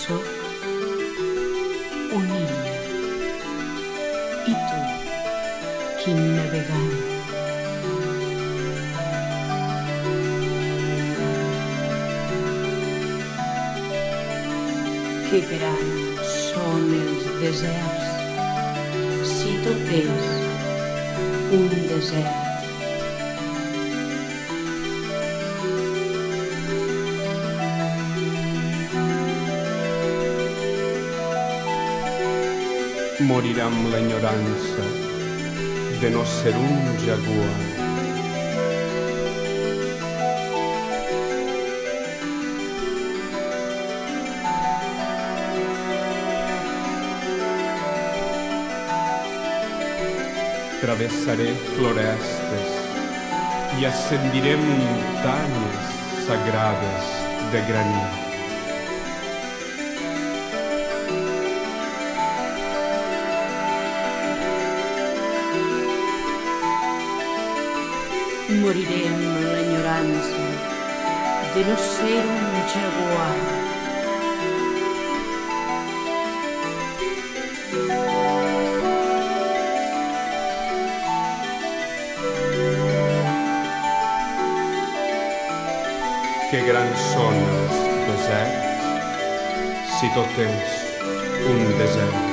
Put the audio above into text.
Pienso un niño y tú, quien navegando. Que grans són els deserts, si tot és un desert. Morirà amb l'enyorança de no ser un jaguar. Travessaré florestes i ascendiré muntanyes sagrades de granit. Moriré amb l'enyorança de no ser un jaguar. Que grans són els deserts, si tot és un desert.